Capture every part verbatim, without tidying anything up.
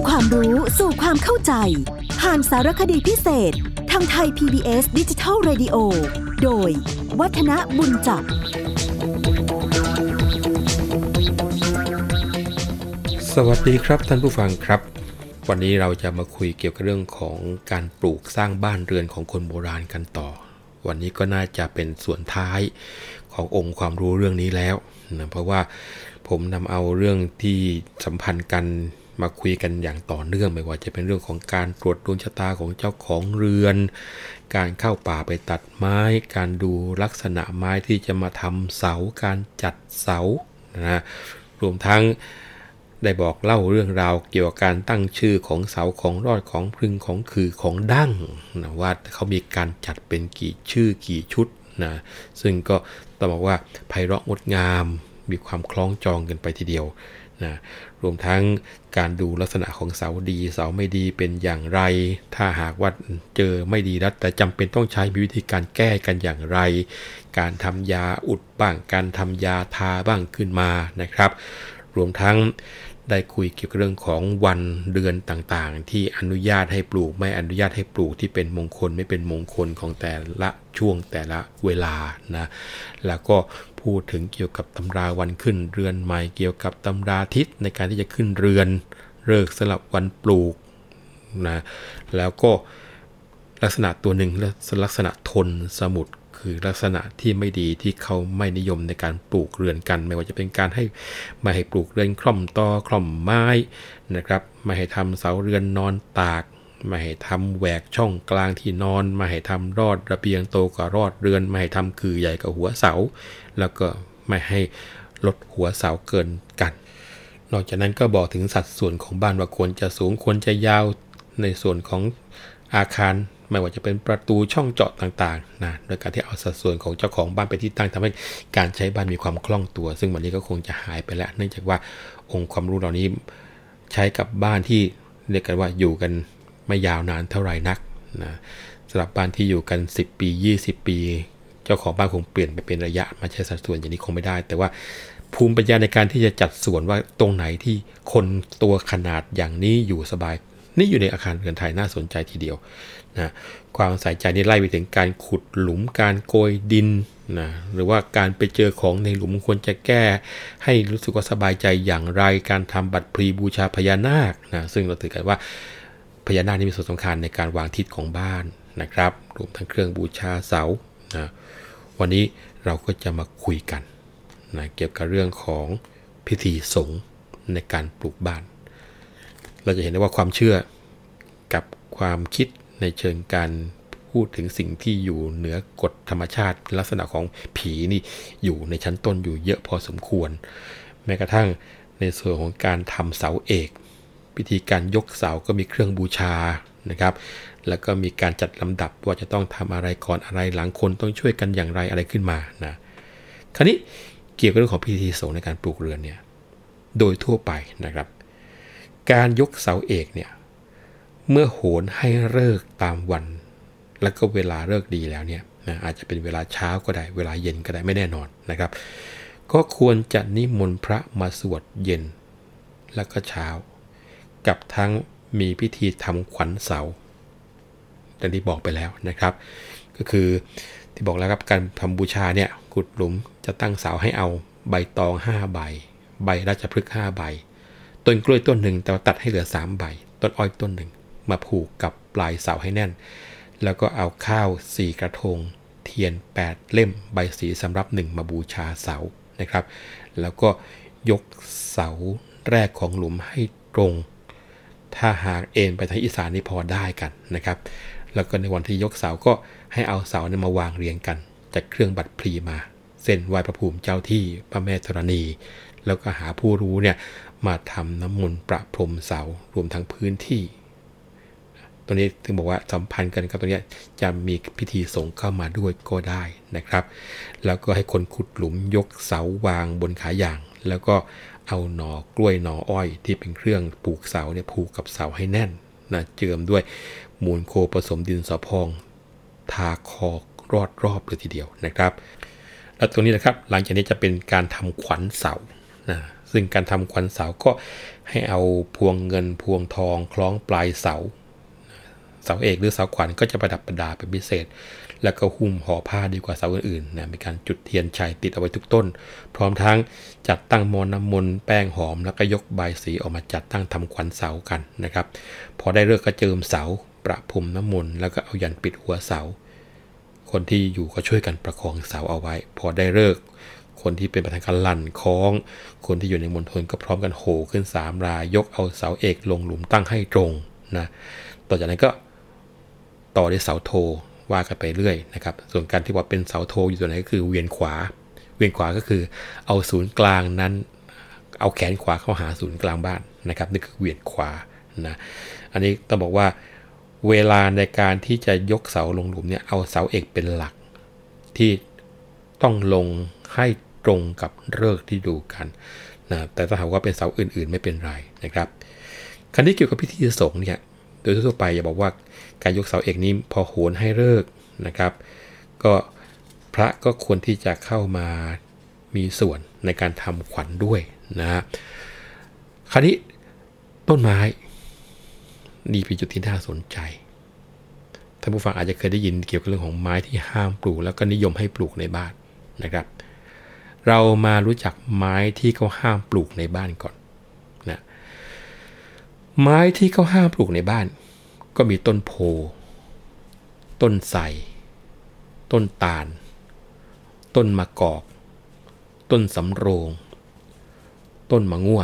ำความรู้สู่ความเข้าใจผ่านสารคดีพิเศษทางไทย พี บี เอส Digital Radio โดยวัฒนบุญจับสวัสดีครับท่านผู้ฟังครับวันนี้เราจะมาคุยเกี่ยวกับเรื่องของการปลูกสร้างบ้านเรือนของคนโบราณกันต่อวันนี้ก็น่าจะเป็นส่วนท้ายขององค์ความรู้เรื่องนี้แล้วนะเพราะว่าผมนำเอาเรื่องที่สัมพันธ์กันมาคุยกันอย่างต่อเนื่องไม่ว่าจะเป็นเรื่องของการตรวจดวงชะตาของเจ้าของเรือนการเข้าป่าไปตัดไม้การดูลักษณะไม้ที่จะมาทำเสาการจัดเสานะรวมทั้งได้บอกเล่าเรื่องราวเกี่ยวกับการตั้งชื่อของเสาของรอดของพึงของคือของดั้งนะว่าเขามีการจัดเป็นกี่ชื่อกี่ชุดนะซึ่งก็ต้องบอกว่าไพเราะงดงามมีความคล้องจองกันไปทีเดียวนะรวมทั้งการดูลักษณะของเสาดีเสาไม่ดีเป็นอย่างไรถ้าหากว่าเจอไม่ดีแล้วแต่จำเป็นต้องใช้มีวิธีการแก้กันอย่างไรการทำยาอุดบ้างการทำยาทาบ้างขึ้นมานะครับรวมทั้งได้คุยเกี่ยวกับเรื่องของวันเดือนต่างๆที่อนุญาตให้ปลูกไม่อนุญาตให้ปลูกที่เป็นมงคลไม่เป็นมงคลของแต่ละช่วงแต่ละเวลานะแล้วก็พูดถึงเกี่ยวกับตำราวันขึ้นเรือนใหม่เกี่ยวกับตำราทิศในการที่จะขึ้นเรือนฤกษ์สลับวันปลูกนะแล้วก็ลักษณะตัวหนึ่งลักษณะทนสมุดคือลักษณะที่ไม่ดีที่เขาไม่นิยมในการปลูกเรือนกันไม่ว่าจะเป็นการให้ไม่ให้ปลูกเรือนคล่อมตอคล่อมไม้นะครับไม่ให้ทำเสาเรือนนอนตากไม่ให้ทำแหวกช่องกลางที่นอนไม่ให้ทำรอดระเบียงโตกว่ารอดเรือนไม่ให้ทำคือใหญ่กว่าหัวเสาแล้วก็ไม่ให้ลดหัวเสาเกินกันนอกจากนั้นก็บอกถึงสัดส่วนของบ้านว่าควรจะสูงควรจะยาวในส่วนของอาคารไม่ว่าจะเป็นประตูช่องเจาะต่างๆนะโดยการที่เอาสัดส่วนของเจ้าของบ้านไปที่ตั้งทำให้การใช้บ้านมีความคล่องตัวซึ่งวันนี้ก็คงจะหายไปแล้วเนื่องจากว่าองค์ความรู้เหล่านี้ใช้กับบ้านที่เรียกกันว่าอยู่กันไม่ยาวนานเท่าไหร่นักนะสำหรับบ้านที่อยู่กันสิบปียี่สิบปีเจ้าของบ้านคงเปลี่ยนไปเป็นระยะมาใช้สัดส่วนอย่างนี้คงไม่ได้แต่ว่าภูมิปัญญาในการที่จะจัดส่วนว่าตรงไหนที่คนตัวขนาดอย่างนี้อยู่สบายนี่อยู่ในอาคารเรือนไทยน่าสนใจทีเดียวนะความใส่ใจนี่ไล่ไปถึงการขุดหลุมการโกยดินนะหรือว่าการไปเจอของในหลุมควรจะแก้ให้รู้สึกว่าสบายใจอย่างไรการทำบัตรพลีบูชาพญานาคนะซึ่งเราถือกันว่าพญานาคนี่มีส่วนสำคัญในการวางทิศของบ้านนะครับรวมทั้งเครื่องบูชาเสานะวันนี้เราก็จะมาคุยกันนะเกี่ยวกับเรื่องของพิธีสงฆ์ในการปลูกบ้านเราจะเห็นได้ว่าความเชื่อกับความคิดในเชิงการพูดถึงสิ่งที่อยู่เหนือกฎธรรมชาติลักษณะของผีนี่อยู่ในชั้นต้นอยู่เยอะพอสมควรแม้กระทั่งในส่วนของการทำเสาเอกพิธีการยกเสาก็มีเครื่องบูชานะครับแล้วก็มีการจัดลำดับว่าจะต้องทำอะไรก่อนอะไรหลังคนต้องช่วยกันอย่างไรอะไรขึ้นมานะคราวนี้เกี่ยวกับเรื่องของพิธีสงฆ์ในการปลูกเรือนเนี่ยโดยทั่วไปนะครับการยกเสาเอกเนี่ยเมื่อโหนให้เลิกตามวันแล้วก็เวลาเลิกดีแล้วเนี่ยนะอาจจะเป็นเวลาเช้าก็ได้เวลาเย็นก็ได้ไม่แน่นอนนะครับก็ควรจะนิมนต์พระมาสวดเย็นแล้วก็เช้ากับทั้งมีพิธีทำขวัญเสาดังที่บอกไปแล้วนะครับก็คือที่บอกแล้วครับการทำบูชาเนี่ยขุดหลุมจะตั้งเสาให้เอาใบตองห้าใบใบราชพฤกษ์ห้าใบต้นกล้วยต้นหนึ่งแต่ตัดให้เหลือสามใบต้นอ้อยต้นหนึ่งมาผูกกับปลายเสาให้แน่นแล้วก็เอาข้าวสี่กระทงเทียนแปดเล่มใบสีสำหรับหนึ่งมาบูชาเสานะครับแล้วก็ยกเสาแรกของหลุมให้ตรงถ้าหากเอ็นไปทางอีสานนี่พอได้กันนะครับแล้วก็ในวันที่ยกเสาก็ให้เอาเสาเนี่ยมาวางเรียงกันจัดเครื่องบัตรพลีมาเส้นไหว้พระภูมิเจ้าที่พระแม่ธรณีแล้วก็หาผู้รู้เนี่ยมาทำน้ำมนต์ประพรมเสารวมทั้งพื้นที่ตรงนี้ถึงบอกว่าสัมพันธ์กันกับตรงนี้จะมีพิธีสงฆ์เข้ามาด้วยก็ได้นะครับแล้วก็ให้คนขุดหลุมยกเสาวางบนขาอย่างแล้วก็เอาหน่อกล้วยหน่ออ้อยที่เป็นเครื่องปลูกเสาเนี่ยผูกกับเสาให้แน่นนะเจิมด้วยมูลโคผสมดินสอพองทาคอรอดรอบเลยทีเดียวนะครับแล้วตรงนี้นะครับหลังจากนี้จะเป็นการทำขวัญเสา นะซึ่งการทำขวัญเสาก็ให้เอาพวงเงินพวงทองคล้องปลายเสาเสาเอกหรือเสาขวัญก็จะประดับประดาเป็นพิเศษแล้วก็หุ้มห่อผ้าดีกว่าเสาอื่นๆนะมีการจุดเทียนชัยติดเอาไว้ทุกต้นพร้อมทั้งจัดตั้งมนต์น้ำมนต์แป้งหอมแล้วก็ยกใบสีออกมาจัดตั้งทำขวัญเสากันนะครับพอได้ฤกษ์ก็เจิมเสาประพรมน้ำมนต์แล้วก็เอายันปิดหัวเสาคนที่อยู่ก็ช่วยกันประคองเสาเอาไว้พอได้ฤกษ์คนที่เป็นประธานการลั่นคล้องคนที่อยู่ในมณฑลก็พร้อมกันโห่ขึ้นสามรายยกเอาเสาเอกลงหลุมตั้งให้ตรงนะต่อจากนั้นก็ต่อด้วยเสาโทว่ากันไปเรื่อยนะครับส่วนการที่ว่าเป็นเสาโทอยู่ตัวไหนก็คือเวียนขวาเวียนขวาก็คือเอาศูนย์กลางนั้นเอาแขนขวาเข้าหาศูนย์กลางบ้านนะครับนี่คือเวียนขวานะอันนี้ต้องบอกว่าเวลาในการที่จะยกเสาลงหลุมเนี่ยเอาเสาเอกเป็นหลักที่ต้องลงให้ตรงกับฤกษ์ที่ดูกันนะแต่ถ้าหากว่าเป็นเสาอื่นๆไม่เป็นไรนะครับคราวนี้เกี่ยวกับพิธีสงฆ์เนี่ยโดยทั่วไปอย่าบอกว่าการยกเสาเอกนี้พอโหนให้ฤกษ์นะครับก็พระก็ควรที่จะเข้ามามีส่วนในการทำขวัญด้วยนะคราวนี้ต้นไม้นี่เป็นจุดที่น่าสนใจท่านผู้ฟังอาจจะเคยได้ยินเกี่ยวกับเรื่องของไม้ที่ห้ามปลูกแล้วก็นิยมให้ปลูกในบ้านนะครับเรามารู้จักไม้ที่เขาห้ามปลูกในบ้านก่อนนะไม้ที่เขาห้ามปลูกในบ้านก็มีต้นโพต้นไทรต้นตาลต้นมะกอกต้นสำโรงต้นมะง่ว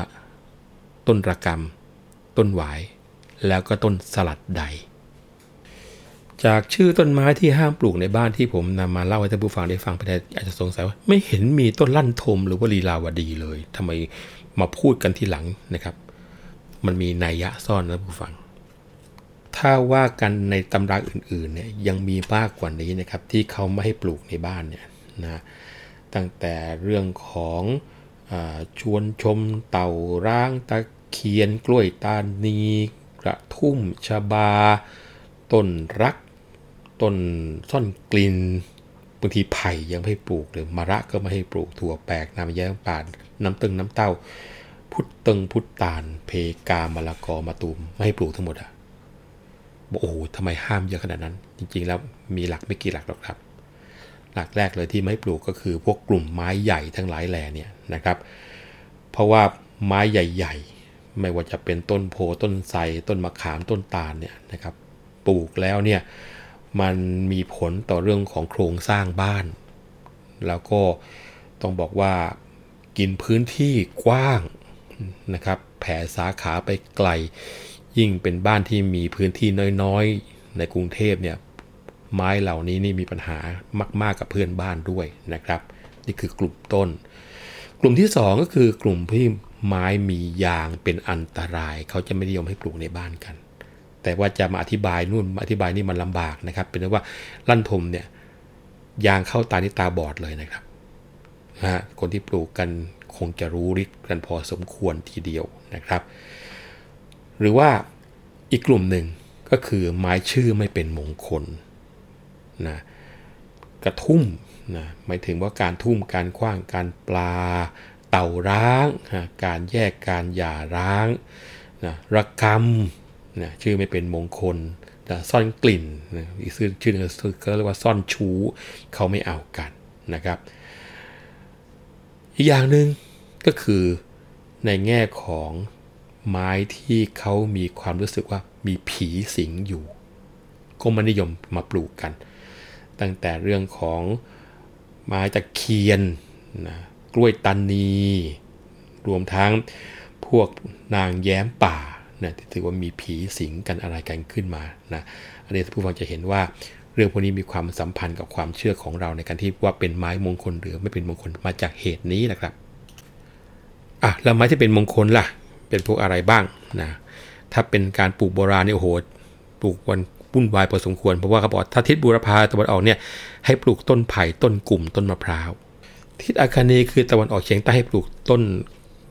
ต้นระกำต้นหวายแล้วก็ต้นสลัดใดจากชื่อต้นไม้ที่ห้ามปลูกในบ้านที่ผมนำมาเล่าให้ท่านผู้ฟังได้ฟังไปได้อาจจะสงสัยว่าไม่เห็นมีต้นลั่นทมหรือว่าลีลาวดีเลยทำไมมาพูดกันทีหลังนะครับมันมีนัยยะซ่อนนะผู้ฟังถ้าว่ากันในตำราอื่นๆเนี่ยยังมีมากกว่านี้นะครับที่เขาไม่ให้ปลูกในบ้านเนี่ยนะตั้งแต่เรื่องของอ่าชวนชมเต่าร้างตะเคียนกล้วยตานีกระทุ่มชบาต้นรักต้นซ่อนกลิ่นบางทีไผ่ยังไม่ให้ปลูกหรือมะระก็ไม่ให้ปลูกถั่วแปลกน้ำแย้มป่านน้ำตึงน้ำเต้าพุดตึงพุดตาลเพกามะละกอมะตูมไม่ให้ปลูกทั้งหมดอ่ะโอ้โหทำไมห้ามเยอะขนาดนั้นจริงๆแล้วมีหลักไม่กี่หลักหรอกครับหลักแรกเลยที่ไม่ให้ปลูกก็คือพวกกลุ่มไม้ใหญ่ทั้งหลายแหล่เนี่ยนะครับเพราะว่าไม้ใหญ่ๆไม่ว่าจะเป็นต้นโพต้นไทรต้นมะขามต้นตาลเนี่ยนะครับปลูกแล้วเนี่ยมันมีผลต่อเรื่องของโครงสร้างบ้านแล้วก็ต้องบอกว่ากินพื้นที่กว้างนะครับแผ่สาขาไปไกลยิ่งเป็นบ้านที่มีพื้นที่น้อยๆในกรุงเทพเนี่ยไม้เหล่านี้นี่มีปัญหามากๆกับเพื่อนบ้านด้วยนะครับนี่คือกลุ่มต้นกลุ่มที่สองก็คือกลุ่มที่ไม้มียางเป็นอันตรายเขาจะไม่นิยมให้ปลูกในบ้านกันแต่ว่าจะมาอธิบายนู่นอธิบายนี่มันลำบากนะครับเป็นว่าลั่นทมเนี่ยยางเข้าตานี่ตาบอดเลยนะครับนะฮะคนที่ปลูกกันคงจะรู้ฤทธิ์กันพอสมควรทีเดียวนะครับหรือว่าอีกกลุ่มหนึ่งก็คือไม้ชื่อไม่เป็นมงคลนะกระทุ่มนะหมายถึงว่าการทุ่มการขว้างการปลาเต่าร้างนะการแยกการหย่าร้างนะระกำนะชื่อไม่เป็นมงคลแต่ซ่อนกลิ่นนะอีกชื่อนึงก็เรียกว่าซ่อนชู้เขาไม่เอากันนะครับอีกอย่างหนึ่งก็คือในแง่ของไม้ที่เขามีความรู้สึกว่ามีผีสิงอยู่ก็ไม่นิยมมาปลูกกันตั้งแต่เรื่องของไม้ตะเคียนนะกล้วยตานีรวมทั้งพวกนางแย้มป่านะถือว่ามีผีสิงกันอะไรกันขึ้นมานะอันนี้ผู้ฟังจะเห็นว่าเรื่องพวกนี้มีความสัมพันธ์กับความเชื่อของเราในการที่ว่าเป็นไม้มงคลหรือไม่เป็นมงคลมาจากเหตุนี้นะครับอ่ะแล้วไม้ที่เป็นมงคลล่ะเป็นพวกอะไรบ้างนะถ้าเป็นการปลูกโบราณนี่โอ้โหปลูกวันวุ่นวายพอสมควรเพราะว่าเขาบอกถ้าทิศบูรพาตะวันออกเนี่ยให้ปลูกต้นไผ่ต้นกุ่มต้นมะพร้าวทิศอาคเนย์คือตะวันออกเฉียงใต้ให้ปลูกต้น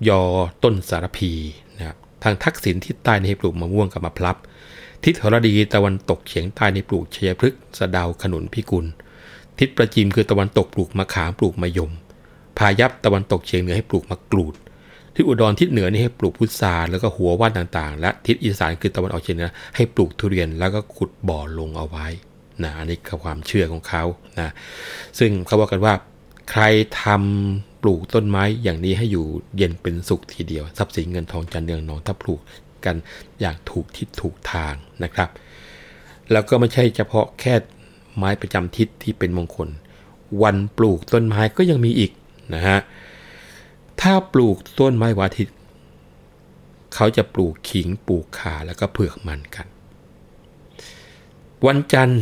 ยอต้นสารพีนะครับทางทักษิณทิศใต้ในให้ปลูกมะม่วงกับมะพร้าวทิศหฤดีตะวันตกเฉียงใต้ในปลูกชัยพฤกษ์สะเดาขนุนพิกุลทิศประจีมคือตะวันตกปลูกมะขามปลูกมะยมพายัพตะวันตกเฉียงเหนือให้ปลูกมะกรูด ที่อุดรทิศเหนือนี่ให้ปลูกพุทราแล้วก็หัวว่านต่างๆและทิศอีสานคือตะวันออกเฉียงเหนือให้ปลูกทุเรียนแล้วก็ขุดบ่อลงเอาไว้นะอันนี้คือความเชื่อของเขานะซึ่งเขาบอกกันว่าใครทำปลูกต้นไม้อย่างนี้ให้อยู่เย็นเป็นสุขทีเดียวทรัพย์สินเงินทองจันเนืองนองถ้าปลูกกันอย่างถูกทิศถูกทางนะครับแล้วก็ไม่ใช่เฉพาะแค่ไม้ประจำทิศที่เป็นมงคลวันปลูกต้นไม้ก็ยังมีอีกนะฮะถ้าปลูกต้นไม้วันอาทิตย์เขาจะปลูกขิงปลูกข่าแล้วก็เผือกมันกันวันจันทร์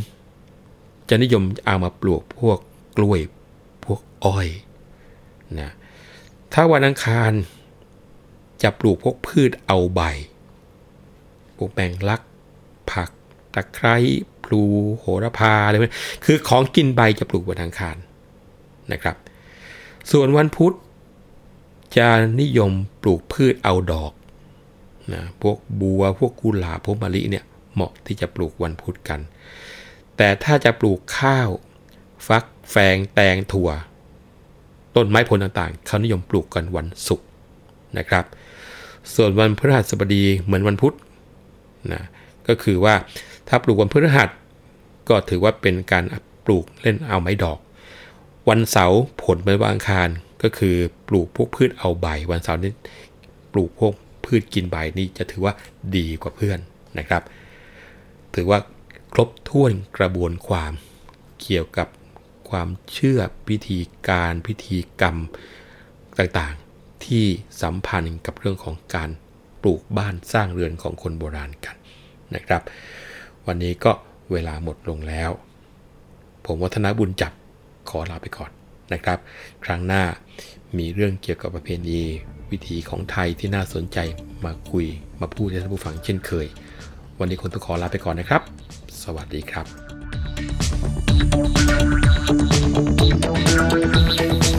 จะนิยมเอามาปลูกพวกกล้วยพวกอ้อยนะถ้าวันอังคารจะปลูกพวกพืชเอาใบพวกแมงลักผักตะไคร้พลูโหระพาอะไรพวกนี้คือของกินใบจะปลูกวันอังคารนะครับส่วนวันพุธจะนิยมปลูกพืชเอาดอกนะพวกบัวพวกกุหลาบพวกมะลิเนี่ยเหมาะที่จะปลูกวันพุธกันแต่ถ้าจะปลูกข้าวฟักแฟงแตงถั่วต้นไม้ผลต่างๆเขานิยมปลูกกันวันศุกร์นะครับส่วนวันพฤหัสบดีเหมือนวันพุธนะก็คือว่าถ้าปลูกวันพฤหัสก็ถือว่าเป็นการปลูกเล่นเอาไม้ดอกวันเสาร์ผลเป็นวันอังคารก็คือปลูกพวกพืชเอาใบวันเสาร์นี้ปลูกพวกพืชกินใบนี่จะถือว่าดีกว่าเพื่อนนะครับถือว่าครบถ้วนกระบวนความเกี่ยวกับความเชื่อพิธีการพิธีกรรมต่างๆที่สัมพันธ์กับเรื่องของการปลูกบ้านสร้างเรือนของคนโบราณกันนะครับวันนี้ก็เวลาหมดลงแล้วผมวัฒนบุญจับขอลาไปก่อนนะครับครั้งหน้ามีเรื่องเกี่ยวกับประเพณีวิถีของไทยที่น่าสนใจมาคุยมาพูดให้ท่านผู้ฟังเช่นเคยวันนี้คนต้องขอลาไปก่อนนะครับสวัสดีครับ